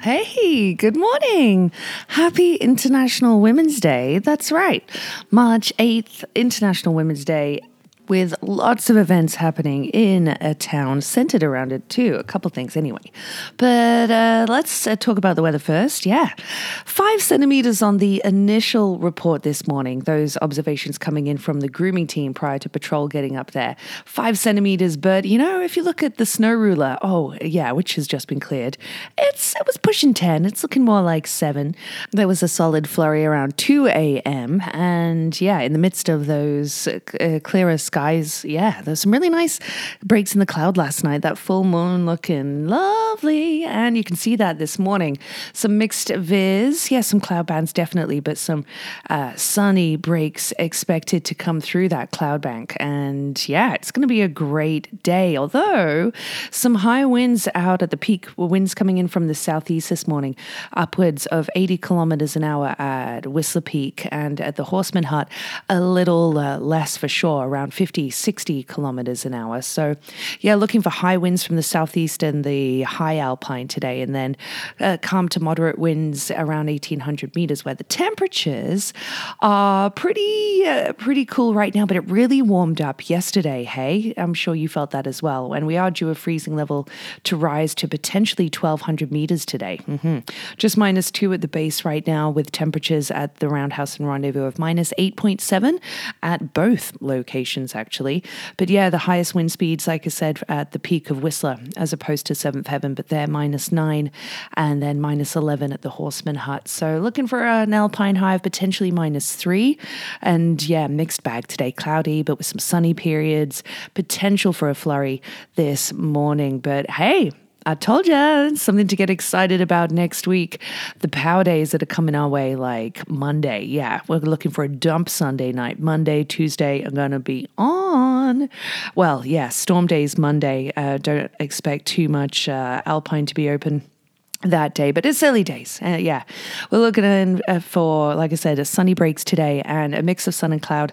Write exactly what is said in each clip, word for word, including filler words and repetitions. Hey, good morning. Happy International Women's Day. That's right. March eighth, International Women's Day, with lots of events happening in a town centered around it too. A couple things anyway. But uh, let's uh, talk about the weather first. Yeah. Five centimeters on the initial report this morning. Those observations coming in from the grooming team prior to patrol getting up there. Five centimeters, but you know, if you look at the snow ruler, oh yeah, which has just been cleared, it's it was pushing ten. It's looking more like seven. There was a solid flurry around two a.m. And yeah, in the midst of those uh, clearer skies, Guys, yeah, there's some really nice breaks in the cloud last night. That full moon looking lovely, and you can see that this morning. Some mixed viz, yeah, some cloud bands definitely, but some uh, sunny breaks expected to come through that cloud bank. And yeah, it's going to be a great day. Although some high winds out at the peak, winds coming in from the southeast this morning, upwards of eighty kilometers an hour at Whistler Peak, and at the Horseman Hut, a little uh, less for sure, around fifty, sixty kilometers an hour. So yeah, looking for high winds from the southeast and the high alpine today, and then uh, calm to moderate winds around eighteen hundred meters, where the temperatures are pretty, uh, pretty cool right now, but it really warmed up yesterday. Hey, I'm sure you felt that as well. And we are due a freezing level to rise to potentially twelve hundred meters today. Mm-hmm. Just minus two at the base right now, with temperatures at the Roundhouse and Rendezvous of minus eight point seven at both locations, actually. But yeah, the highest wind speeds, like I said, at the peak of Whistler, as opposed to Seventh Heaven, but they're minus nine and then minus eleven at the Horseman Hut. So looking for an alpine high of potentially minus three. And yeah, mixed bag today, cloudy, but with some sunny periods, potential for a flurry this morning. But hey, I told you, something to get excited about next week. The power days that are coming our way, like Monday. Yeah, we're looking for a dump Sunday night. Monday, Tuesday are going to be on. Well, yeah, storm days Monday. Uh, don't expect too much uh, alpine to be open that day, but it's early days. Uh, yeah, we're looking in uh, for, like I said, a sunny breaks today and a mix of sun and cloud,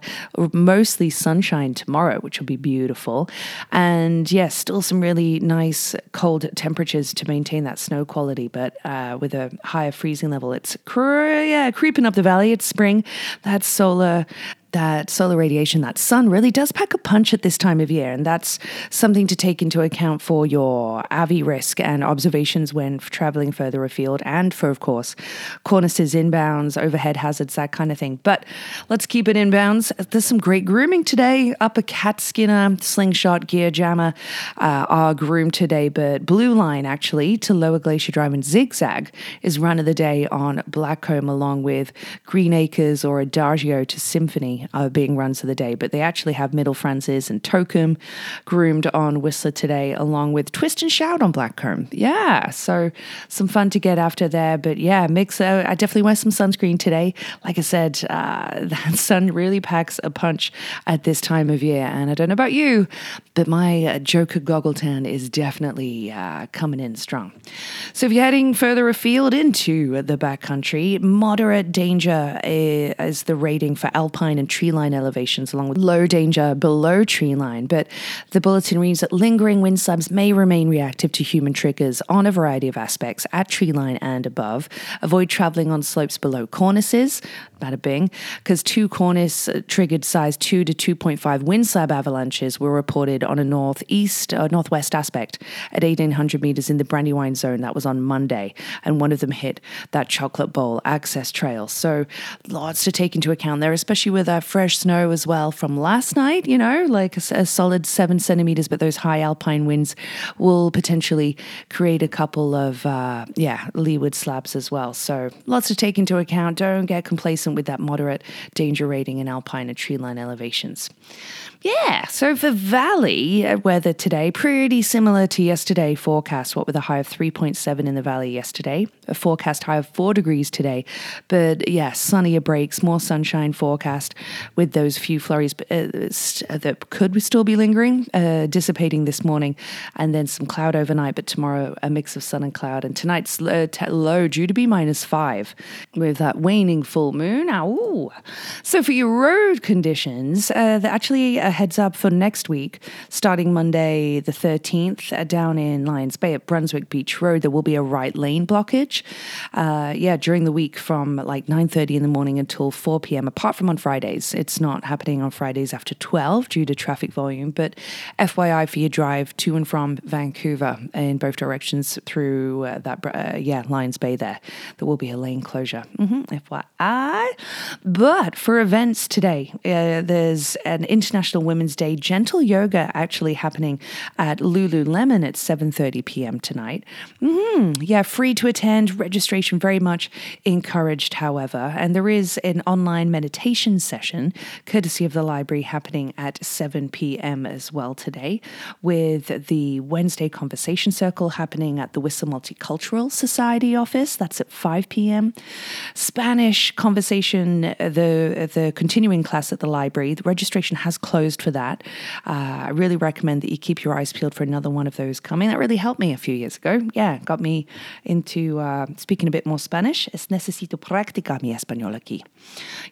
mostly sunshine tomorrow, which will be beautiful. And yes, yeah, still some really nice cold temperatures to maintain that snow quality, but uh, with a higher freezing level. It's cre- yeah, creeping up the valley. It's spring. That's solar. That solar radiation, that sun really does pack a punch at this time of year. And that's something to take into account for your A V I risk and observations when traveling further afield, and for, of course, cornices, inbounds, overhead hazards, that kind of thing. But let's keep it inbounds. There's some great grooming today. Upper Catskinner, Slingshot, Gear Jammer uh, are groomed today. But Blue Line, actually, to Lower Glacier Drive and Zigzag is run of the day on Blackcomb, along with Green Acres or Adagio to Symphony are being runs for the day, but they actually have Middle Francis and Tokum groomed on Whistler today, along with Twist and Shout on Blackcomb. Yeah, so some fun to get after there. But yeah, mix. Uh, I definitely wear some sunscreen today. Like I said, uh, that sun really packs a punch at this time of year. And I don't know about you, but my uh, Joker goggle tan is definitely uh, coming in strong. So if you're heading further afield into the backcountry, moderate danger is the rating for alpine and tree line elevations, along with low danger below tree line. But the bulletin reads that lingering wind subs may remain reactive to human triggers on a variety of aspects at tree line and above. Avoid traveling on slopes below cornices, bada bing, because two cornice triggered size two to two point five wind slab avalanches were reported on a northeast or northwest aspect at eighteen hundred meters in the Brandywine zone. That was on Monday, and one of them hit that Chocolate Bowl access trail. So lots to take into account there, especially with our fresh snow as well from last night, you know, like a, a solid seven centimeters, but those high alpine winds will potentially create a couple of, uh, yeah, leeward slabs as well. So lots to take into account. Don't get complacent with that moderate danger rating in alpine and tree line elevations. Yeah, so for valley weather today, pretty similar to yesterday forecast, what with a high of three point seven in the valley yesterday, a forecast high of four degrees today. But yeah, sunnier breaks, more sunshine forecast with those few flurries uh, st- that could still be lingering, uh, dissipating this morning, and then some cloud overnight, but tomorrow a mix of sun and cloud. And tonight's uh, t- low due to be minus five with that waning full moon. Ow. So for your road conditions, uh, they're actually a heads up for next week, starting Monday the thirteenth uh, down in Lions Bay at Brunswick Beach Road, there will be a right lane blockage. Uh, yeah, during the week from like nine thirty in the morning until four p.m, apart from on Fridays. It's not happening on Fridays after twelve due to traffic volume, but F Y I for your drive to and from Vancouver in both directions through uh, that, uh, yeah, Lions Bay there, there will be a lane closure. Mm-hmm, F Y I. But for events today, uh, there's an International Women's Day gentle yoga actually happening at Lululemon at seven thirty p.m. tonight. Mm-hmm. Yeah, free to attend, registration very much encouraged, however. And there is an online meditation session, courtesy of the library, happening at seven p.m. as well today, with the Wednesday Conversation Circle happening at the Whistler Multicultural Society office. That's at five p.m. Spanish conversation, the, the continuing class at the library, the registration has closed for that. Uh, I really recommend that you keep your eyes peeled for another one of those coming. That really helped me a few years ago. Yeah, got me into uh, speaking a bit more Spanish. Es necesito practicar mi español aquí.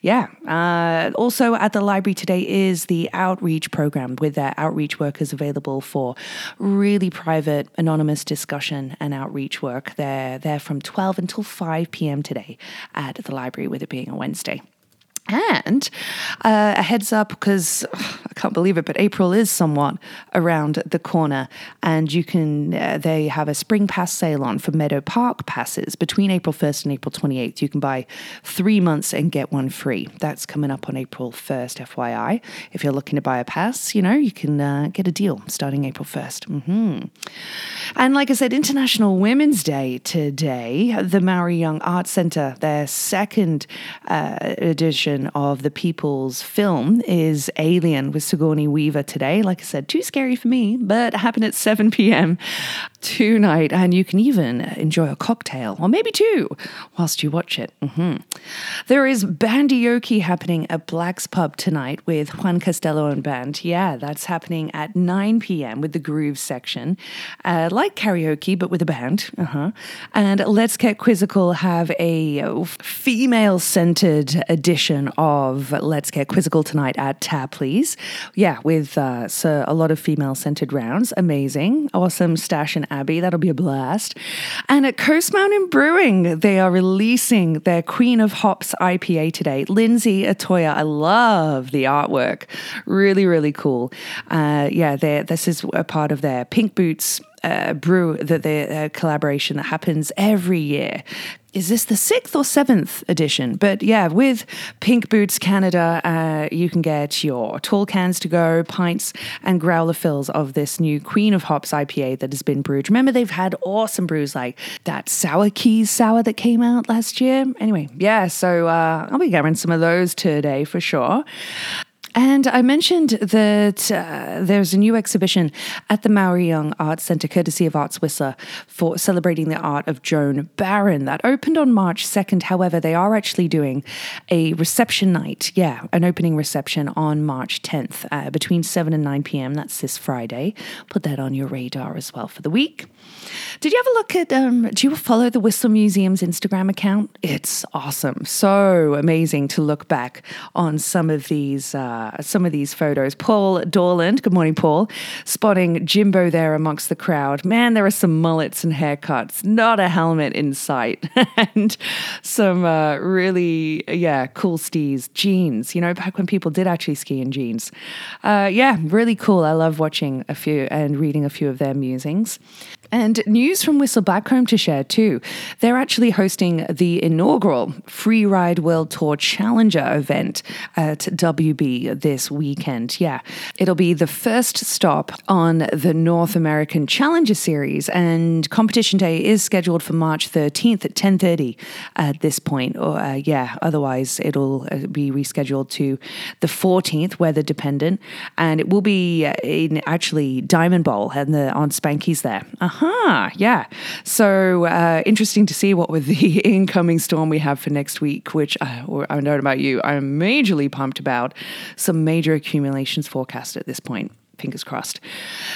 Yeah. Uh, also at the library today is the outreach program with their outreach workers available for really private, anonymous discussion and outreach work. They're there from twelve until five p.m. today at the library, with it being a Wednesday. And uh, a heads up, because I can't believe it, but April is somewhat around the corner, and you can, uh, they have a spring pass sale on for Meadow Park passes between April first and April twenty-eighth. You can buy three months and get one free. That's coming up on April first, F Y I. If you're looking to buy a pass, you know, you can uh, get a deal starting April first. Mm-hmm. And like I said, International Women's Day today, the Maury Young Arts Centre, their second uh, edition of the People's film is Alien with Sigourney Weaver today. Like I said, too scary for me, but it happened at seven p.m. tonight, and you can even enjoy a cocktail, or maybe two, whilst you watch it. Mm-hmm. There is bandioki happening at Black's Pub tonight with Juan Castello and band. Yeah, that's happening at nine p.m. with the groove section, uh, like karaoke, but with a band. Uh-huh. And Let's Get Quizzical have a female-centered edition of Let's Get Quizzical tonight at Tapley's. Yeah, with uh, so a lot of female-centered rounds. Amazing. Awesome. Stash and Abby. That'll be a blast. And at Coast Mountain Brewing, they are releasing their Queen of Hops I P A today. Lindsay Atoya. I love the artwork. Really, really cool. Uh, yeah, this is a part of their Pink Boots uh, brew, that their uh, collaboration that happens every year. Is this the sixth or seventh edition? But yeah, with Pink Boots Canada, uh, you can get your tall cans to go, pints and growler fills of this new Queen of Hops I P A that has been brewed. Remember, they've had awesome brews like that Sour Keys Sour that came out last year. Anyway, yeah, so uh, I'll be grabbing some of those today for sure. And I mentioned that uh, there's a new exhibition at the Maury Young Arts Centre, courtesy of Arts Whistler, for celebrating the art of Joan Barron. That opened on March second. However, they are actually doing a reception night. Yeah, an opening reception on March tenth uh, between seven and nine p.m. That's this Friday. Put that on your radar as well for the week. Did you have a look at, um, do you follow the Whistler Museum's Instagram account? It's awesome. So amazing to look back on some of these uh uh, some of these photos. Paul Dorland, good morning, Paul, spotting Jimbo there amongst the crowd. Man, there are some mullets and haircuts, not a helmet in sight. And some uh, really, yeah, cool stees, jeans, you know, back when people did actually ski in jeans. Uh, yeah, really cool. I love watching a few and reading a few of their musings. And news from Whistleback home to share too. They're actually hosting the inaugural Free Ride World Tour Challenger event at W B this weekend. Yeah, it'll be the first stop on the North American Challenger Series, and competition day is scheduled for March thirteenth at ten thirty at this point. Or uh, yeah, otherwise it'll be rescheduled to the fourteenth, weather dependent, and it will be in actually Diamond Bowl and the on Spanky's there. Uh-huh. Huh, yeah. So uh, interesting to see what with the incoming storm we have for next week, which uh, I don't know about you, I'm majorly pumped about. Some major accumulations forecast at this point. Fingers crossed.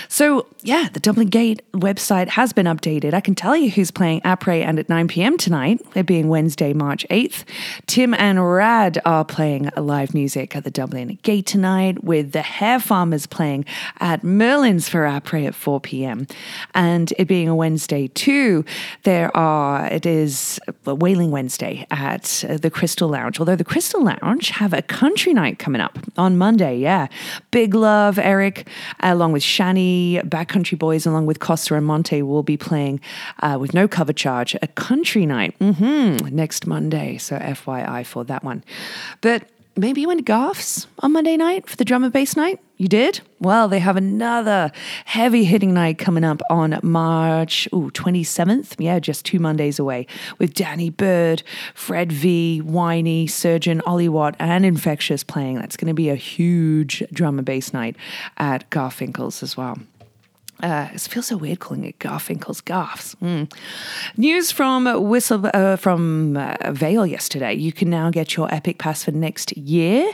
So yeah, the Dublin Gate website has been updated. I can tell you who's playing Apres and at nine p.m. tonight, it being Wednesday, March eighth. Tim and Rad are playing live music at the Dublin Gate tonight, with the Hair Farmers playing at Merlin's for Apres at four p.m. And it being a Wednesday too, there are, it is Wailing Wednesday at the Crystal Lounge. Although the Crystal Lounge have a country night coming up on Monday, yeah. Big Love, Eric, along with Shani, Backcountry Boys, along with Costa and Monte, will be playing uh, with no cover charge, a country night mm-hmm. next Monday. So F Y I for that one. But maybe you went to Garf's on Monday night for the drum and bass night? You did? Well, they have another heavy hitting night coming up on March ooh, twenty-seventh. Yeah, just two Mondays away, with Danny Bird, Fred V, Whiny, Surgeon, Ollie Watt, and Infectious playing. That's going to be a huge drum and bass night at Garfinkel's as well. Uh, it feels so weird calling it Garfinkel's Garfs. Mm. News from Whistle uh, from uh, Vale yesterday. You can now get your Epic Pass for next year.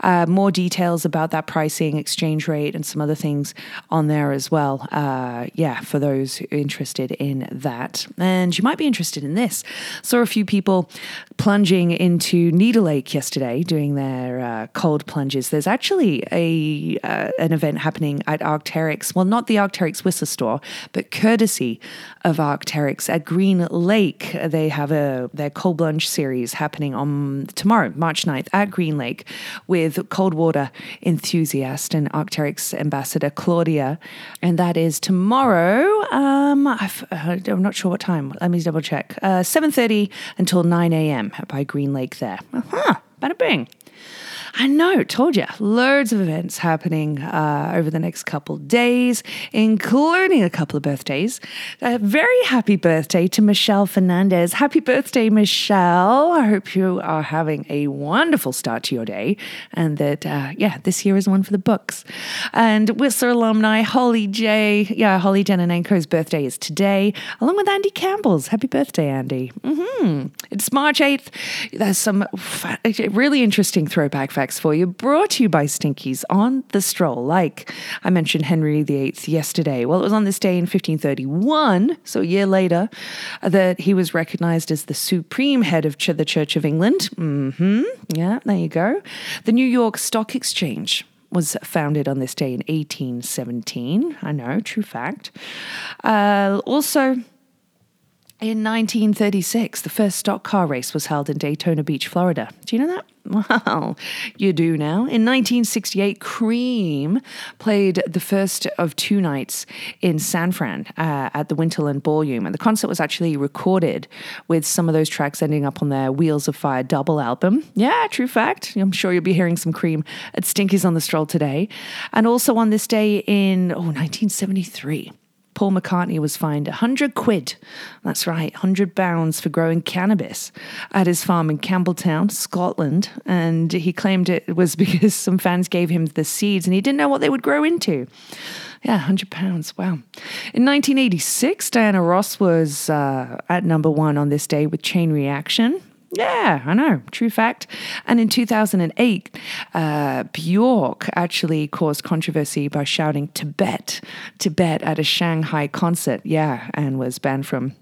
Uh, more details about that pricing, exchange rate, and some other things on there as well. Uh, yeah, for those interested in that. And you might be interested in this. Saw a few people plunging into Needle Lake yesterday, doing their uh, cold plunges. There's actually a uh, an event happening at Arc'teryx. Well, not the Arc'teryx Whistler store, but courtesy of Arc'teryx at Green Lake. They have a their cold plunge series happening on tomorrow, March ninth, at Green Lake, with cold water enthusiast and Arc'teryx ambassador Claudia, and that is tomorrow. Um, I've, I'm not sure what time. Let me double check. Uh, seven thirty until nine a.m. by Green Lake there. Uh-huh. Bada bing. I know, told you, loads of events happening uh, over the next couple days, including a couple of birthdays. A very happy birthday to Michelle Fernandez. Happy birthday, Michelle. I hope you are having a wonderful start to your day, and that, uh, yeah, this year is one for the books. And Whistler alumni, Holly J. Yeah, Holly Jananenko's birthday is today, along with Andy Campbell's. Happy birthday, Andy. Mm-hmm. It's March eighth. There's some fa- really interesting throwback facts for you, brought to you by Stinkies on the Stroll. Like I mentioned Henry the eighth yesterday. Well, it was on this day in fifteen thirty-one, so a year later, that he was recognised as the supreme head of ch- the Church of England. Mm-hmm. Yeah, there you go. The New York Stock Exchange was founded on this day in eighteen seventeen. I know, true fact. Uh, also, in nineteen thirty-six, the first stock car race was held in Daytona Beach, Florida. Do you know that? Well, you do now. In nineteen sixty-eight, Cream played the first of two nights in San Fran uh, at the Winterland Ballroom, and the concert was actually recorded with some of those tracks ending up on their Wheels of Fire double album. Yeah, true fact. I'm sure you'll be hearing some Cream at Stinkies on the Stroll today. And also on this day in oh, nineteen seventy-three, Paul McCartney was fined one hundred quid, that's right, one hundred pounds for growing cannabis at his farm in Campbelltown, Scotland. And he claimed it was because some fans gave him the seeds and he didn't know what they would grow into. Yeah, one hundred pounds, wow. In nineteen eighty-six, Diana Ross was uh, at number one on this day with Chain Reaction. Yeah, I know, true fact. And in two thousand eight, uh, Bjork actually caused controversy by shouting Tibet, Tibet at a Shanghai concert. Yeah, and was banned from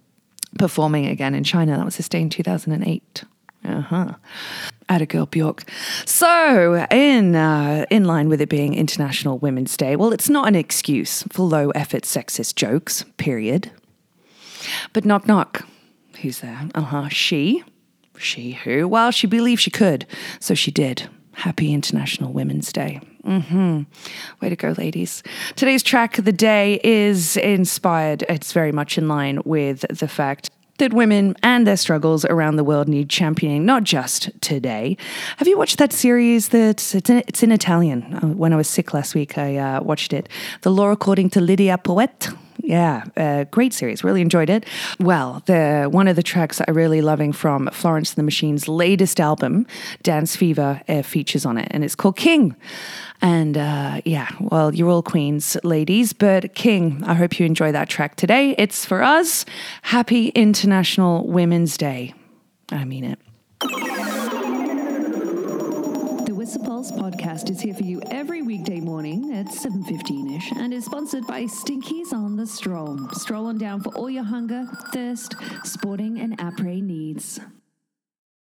performing again in China. That was this day in two thousand eight. Uh-huh. Adagio Bjork. So, in uh, in line with it being International Women's Day, well, it's not an excuse for low-effort sexist jokes, period. But knock, knock. Who's there? Uh-huh. She. She who? Well, she believed she could, so she did. Happy International Women's Day. Mm-hmm. Way to go, ladies. Today's track of the day is inspired. It's very much in line with the fact that women and their struggles around the world need championing, not just today. Have you watched that series? That's it's in, it's in Italian. When I was sick last week, I uh, watched it. The Law According to Lydia Poet. Yeah, uh, great series. Really enjoyed it. Well, the one of the tracks that I'm really loving from Florence and the Machine's latest album, Dance Fever, uh, features on it, and it's called King. And uh, yeah, well, you're all queens, ladies, but King, I hope you enjoy that track today. It's for us. Happy International Women's Day. I mean it. Whistler Pulse podcast is here for you every weekday morning at seven fifteen-ish and is sponsored by Stinkies on the Stroll. Stroll on down for all your hunger, thirst, sporting and après needs.